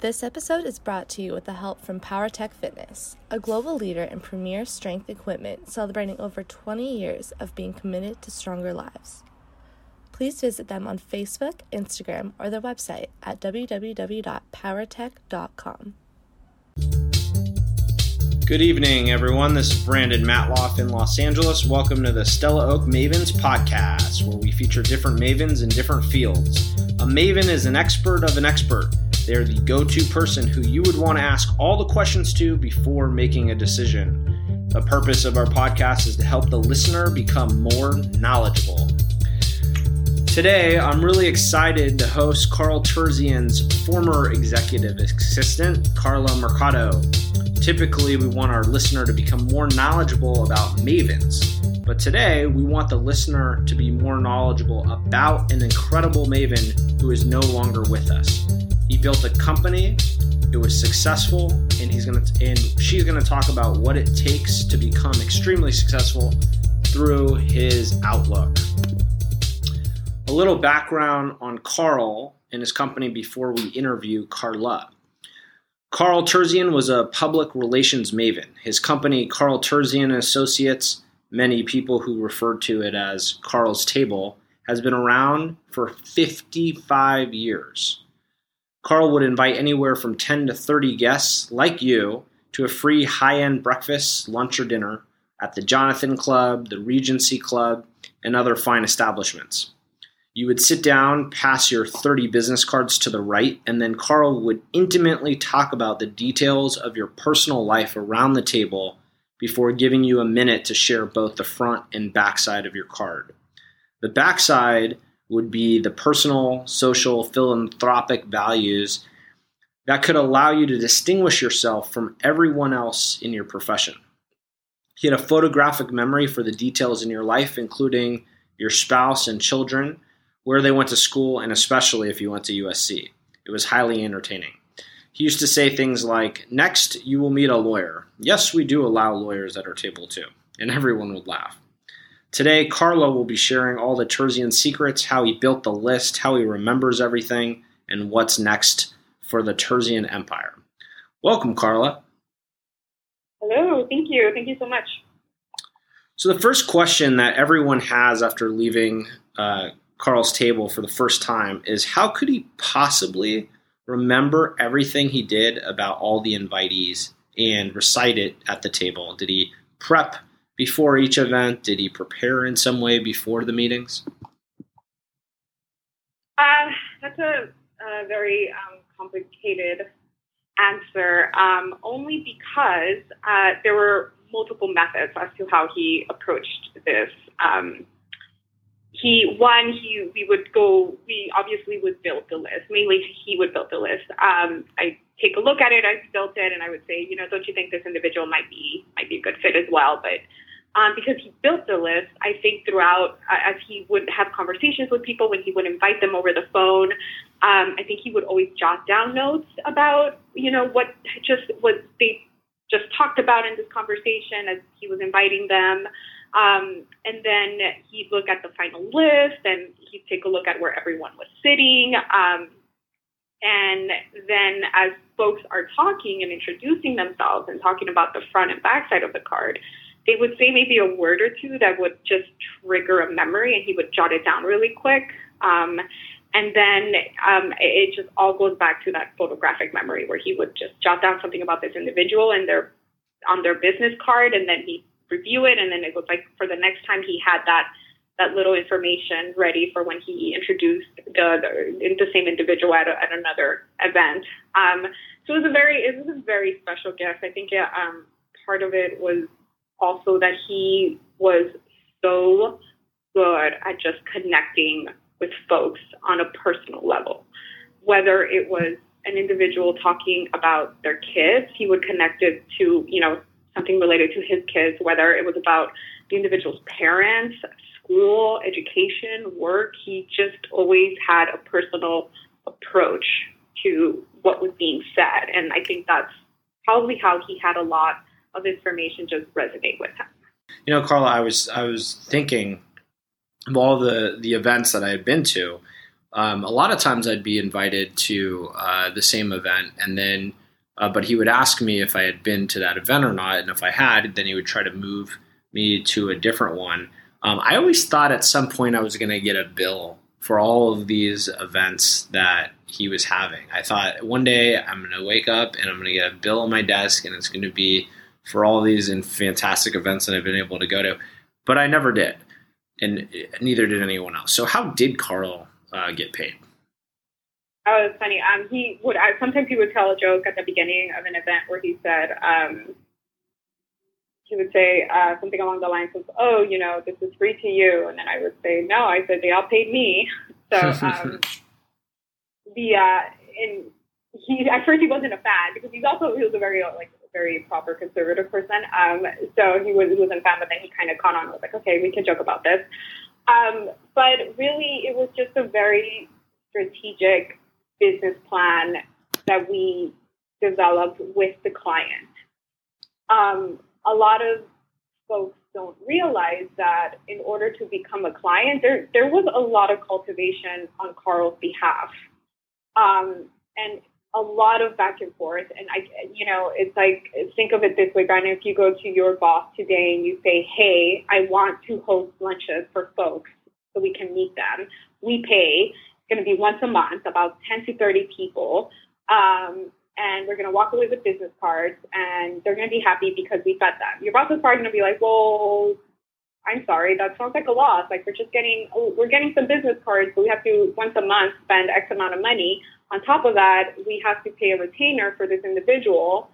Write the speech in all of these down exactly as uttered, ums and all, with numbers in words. This episode is brought to you with the help from Powertech Fitness, a global leader in premier strength equipment celebrating over twenty years of being committed to stronger lives. Please visit them on Facebook, Instagram, or their website at w w w dot powertech dot com. Good evening, everyone. This is Brandon Matloff in Los Angeles. Welcome to the Stella Oak Mavens Podcast, where we feature different mavens in different fields. A maven is an expert of an expert. They're the go-to person who you would want to ask all the questions to before making a decision. The purpose of our podcast is to help the listener become more knowledgeable. Today, I'm really excited to host Carl Terzian's former executive assistant, Carla Mercado. Typically, we want our listener to become more knowledgeable about mavens, but today we want the listener to be more knowledgeable about an incredible maven who is no longer with us. He built a company, it was successful, and he's gonna and she's gonna talk about what it takes to become extremely successful through his outlook. A little background on Carl and his company before we interview Carla. Carl Terzian was a public relations maven. His company, Carl Terzian Associates, many people who refer to it as Carl's Table, has been around for fifty-five years. Carl would invite anywhere from ten to thirty guests, like you, to a free high-end breakfast, lunch, or dinner at the Jonathan Club, the Regency Club, and other fine establishments. You would sit down, pass your thirty business cards to the right, and then Carl would intimately talk about the details of your personal life around the table before giving you a minute to share both the front and back side of your card. The back side would be the personal, social, philanthropic values that could allow you to distinguish yourself from everyone else in your profession. He had a photographic memory for the details in your life, including your spouse and children, where they went to school, and especially if you went to U S C. It was highly entertaining. He used to say things like, "Next, you will meet a lawyer. Yes, we do allow lawyers at our table too," and everyone would laugh. Today, Carla will be sharing all the Terzian secrets, how he built the list, how he remembers everything, and what's next for the Terzian empire. Welcome, Carla. Hello. Thank you. Thank you so much. So the first question that everyone has after leaving uh, Carl's Table for the first time is, how could he possibly remember everything he did about all the invitees and recite it at the table? Did he prep before each event? Did he prepare in some way before the meetings? Uh, that's a, a very um, complicated answer, um, only because uh, there were multiple methods as to how he approached this. Um, he, one, he we would go, we obviously would build the list. Mainly he would build the list. Um, I take a look at it, I built it, and I would say, you know, don't you think this individual might be might be a good fit as well? But Um, because he built the list, I think throughout, uh, as he would have conversations with people, when he would invite them over the phone, um, I think he would always jot down notes about, you know, what just what they just talked about in this conversation as he was inviting them. Um, and then he'd look at the final list and he'd take a look at where everyone was sitting. Um, and then as folks are talking and introducing themselves and talking about the front and back side of the card, they would say maybe a word or two that would just trigger a memory, and he would jot it down really quick. Um, and then um, it just all goes back to that photographic memory where he would just jot down something about this individual and their on their business card, and then he'd review it, and then it was like for the next time he had that that little information ready for when he introduced the the, the same individual at, a, at another event. Um, so it was a very it was a very special gift. I think it, um, part of it was also that he was so good at just connecting with folks on a personal level. Whether it was an individual talking about their kids, he would connect it to, you know, something related to his kids, whether it was about the individual's parents, school, education, work. He just always had a personal approach to what was being said. And I think that's probably how he had a lot of information just resonate with him. You know, Carla, I was I was thinking of all the, the events that I had been to. um, a lot of times I'd be invited to uh, the same event, and then uh, but he would ask me if I had been to that event or not, and if I had, then he would try to move me to a different one. Um, I always thought at some point I was going to get a bill for all of these events that he was having. I thought one day I'm going to wake up and I'm going to get a bill on my desk, and it's going to be for all these and fantastic events that I've been able to go to. But I never did, and neither did anyone else. So how did Carl uh, get paid? Oh, it's funny. Um, he would I, sometimes he would tell a joke at the beginning of an event where he said, um, he would say uh, something along the lines of, "Oh, you know, this is free to you," and then I would say, "No," I said, "they all paid me." So um, the uh, and he at first he wasn't a fan because he's also he was a very like. very proper conservative person. Um, so he was, wasn't a fan, but then he kind of caught on and was like, okay, we can joke about this. Um, but really it was just a very strategic business plan that we developed with the client. Um, a lot of folks don't realize that in order to become a client, there, there was a lot of cultivation on Carl's behalf. Um, and a lot of back and forth. And I, you know, it's like, think of it this way, Brandon, if you go to your boss today and you say, hey, I want to host lunches for folks so we can meet them. We pay, it's going to be once a month, about ten to thirty people. Um, and we're going to walk away with business cards and they're going to be happy because we fed them. Your boss is probably going to be like, well, I'm sorry, that sounds like a loss. Like we're just getting, we're getting some business cards, but we have to once a month spend X amount of money. On top of that, we have to pay a retainer for this individual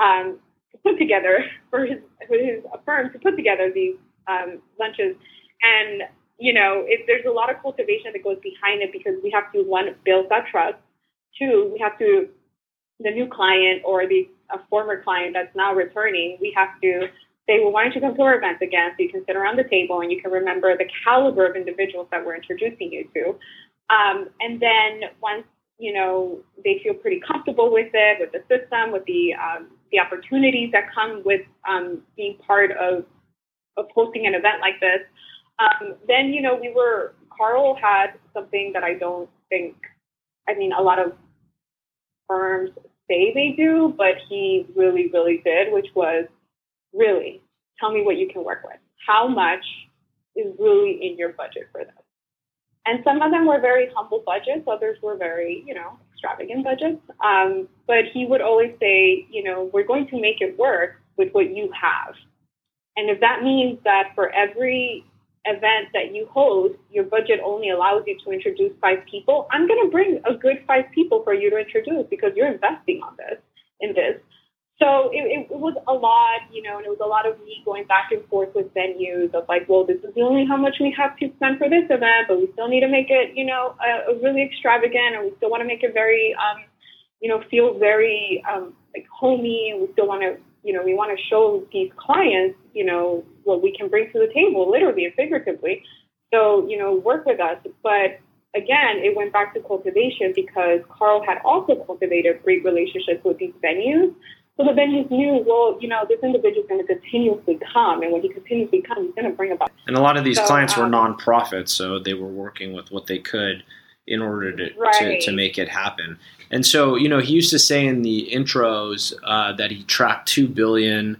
um, to put together, for his, for his firm to put together these um, lunches. And, you know, it, there's a lot of cultivation that goes behind it because we have to, one, build that trust. Two, we have to, the new client or the a former client that's now returning, we have to say, well, why don't you come to our events again so you can sit around the table and you can remember the caliber of individuals that we're introducing you to. Um, and then once, you know, they feel pretty comfortable with it, with the system, with the um, the opportunities that come with um, being part of of hosting an event like this. Um, then, you know, we were, Carl had something that I don't think, I mean, a lot of firms say they do, but he really, really did, which was really, tell me what you can work with. How much is really in your budget for this? And some of them were very humble budgets. Others were very, you know, extravagant budgets. Um, but he would always say, you know, we're going to make it work with what you have. And if that means that for every event that you host, your budget only allows you to introduce five people, I'm going to bring a good five people for you to introduce because you're investing on this, in this. So it, it was a lot, you know, and it was a lot of me going back and forth with venues of like, well, this is only how much we have to spend for this event, but we still need to make it, you know, a, a really extravagant, and we still want to make it very, um, you know, feel very um, like homey, and we still want to, you know, we want to show these clients, you know, what we can bring to the table, literally and figuratively. So, you know, work with us. But again, it went back to cultivation because Carl had also cultivated great relationships with these venues. So the venues knew, well, you know, this individual is going to continuously come, and when he continuously comes, he's going to bring about. And a lot of these so, clients um, were nonprofits, so they were working with what they could in order to, right. to to make it happen. And so, you know, he used to say in the intros uh, that he tracked two billion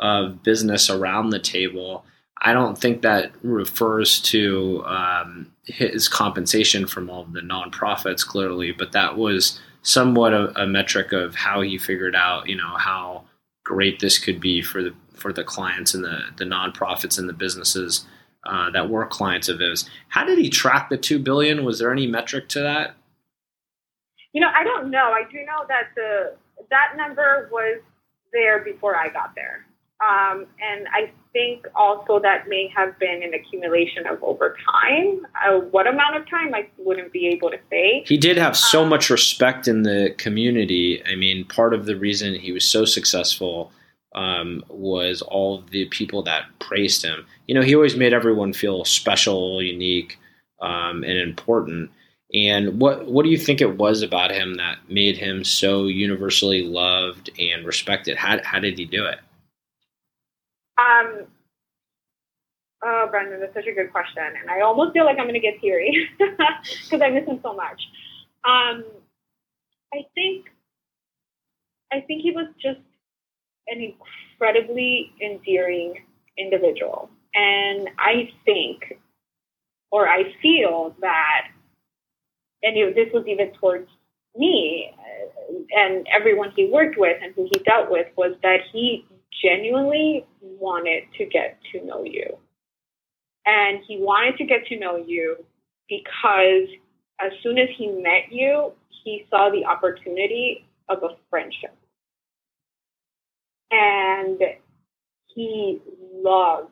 of business around the table. I don't think that refers to um, his compensation from all the nonprofits, clearly, but that was somewhat a, a metric of how he figured out, you know, how great this could be for the for the clients and the, the nonprofits and the businesses uh, that were clients of his. How did he track the two billion dollars? Was there any metric to that? You know, I don't know. I do know that the that number was there before I got there. Um, and I think also that may have been an accumulation of over time. Uh, what amount of time, I wouldn't be able to say. He did have so um, much respect in the community. I mean, part of the reason he was so successful um, was all of the people that praised him. You know, he always made everyone feel special, unique, um, and important. And what, what do you think it was about him that made him so universally loved and respected? How, how did he do it? Um, Oh, Brandon, that's such a good question. And I almost feel like I'm going to get teary because I miss him so much. Um, I think, I think he was just an incredibly endearing individual. And I think, or I feel that, and you know, this was even towards me and everyone he worked with and who he dealt with, was that he genuinely wanted to get to know you. And he wanted to get to know you because as soon as he met you, he saw the opportunity of a friendship. And he loved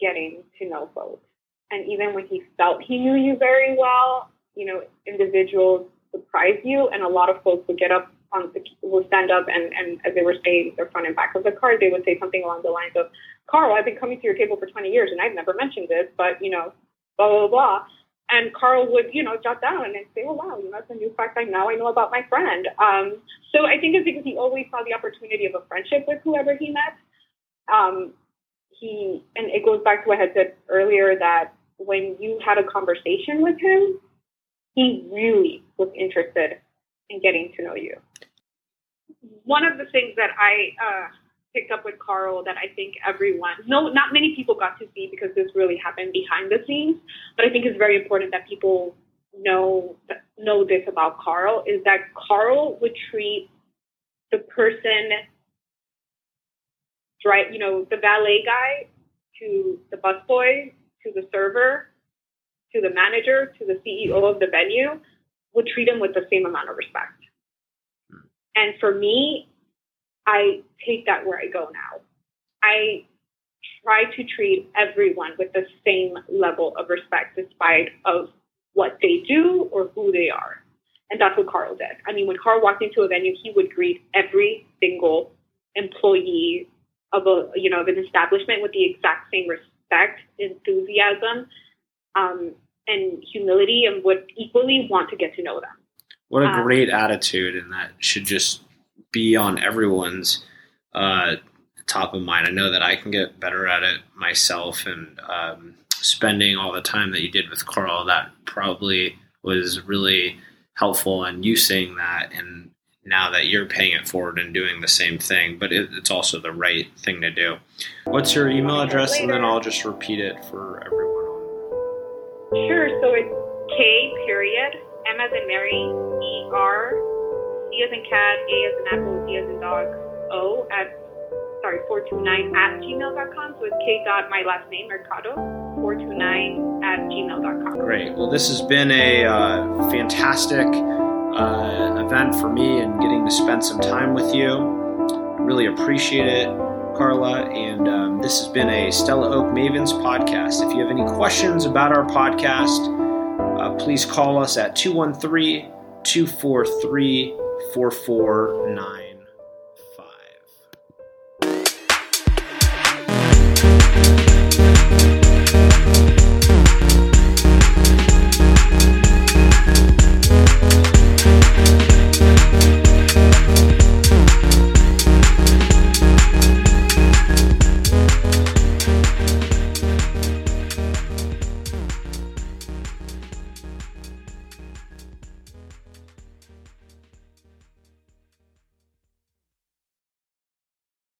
getting to know folks. And even when he felt he knew you very well, you know, individuals surprised you. And a lot of folks would get up on, would stand up and, and as they were saying their front and back of the card, they would say something along the lines of, Carl, I've been coming to your table for twenty years and I've never mentioned this, but, you know, blah, blah, blah. And Carl would, you know, jot down and say, oh, wow, you know, that's a new fact I now I know about my friend. Um, so I think it's because he always saw the opportunity of a friendship with whoever he met. Um, he, and it goes back to what I had said earlier, that when you had a conversation with him, he really was interested in getting to know you. One of the things that I uh, picked up with Carl that I think everyone, no, not many people got to see because this really happened behind the scenes, but I think it's very important that people know know this about Carl, is that Carl would treat the person, right, you know, the valet guy to the busboy, to the server, to the manager, to the C E O of the venue, would treat him with the same amount of respect. And for me, I take that where I go now. I try to treat everyone with the same level of respect, despite of what they do or who they are. And that's what Carl did. I mean, when Carl walked into a venue, he would greet every single employee of a, you know, of an establishment with the exact same respect, enthusiasm, um, and humility, and would equally want to get to know them. What a great um, attitude, and that should just be on everyone's uh, top of mind. I know that I can get better at it myself, and um, spending all the time that you did with Carl, that probably was really helpful, and you saying that, and now that you're paying it forward and doing the same thing, but it, it's also the right thing to do. What's your email address? And then I'll just repeat it for everyone. Sure. So it's K period, M as in Mary, E R, C as in cat, A as in apple, D as in dog, O at, sorry, four two nine at gmail dot com. So it's K dot my last name, Mercado, four two nine at gmail dot com. Great. Well, this has been a uh, fantastic uh, event for me, and getting to spend some time with you. Really appreciate it, Carla, and um, this has been a Stella Oak Mavens podcast. If you have any questions about our podcast, uh, please call us at two one three, two four three, four four nine.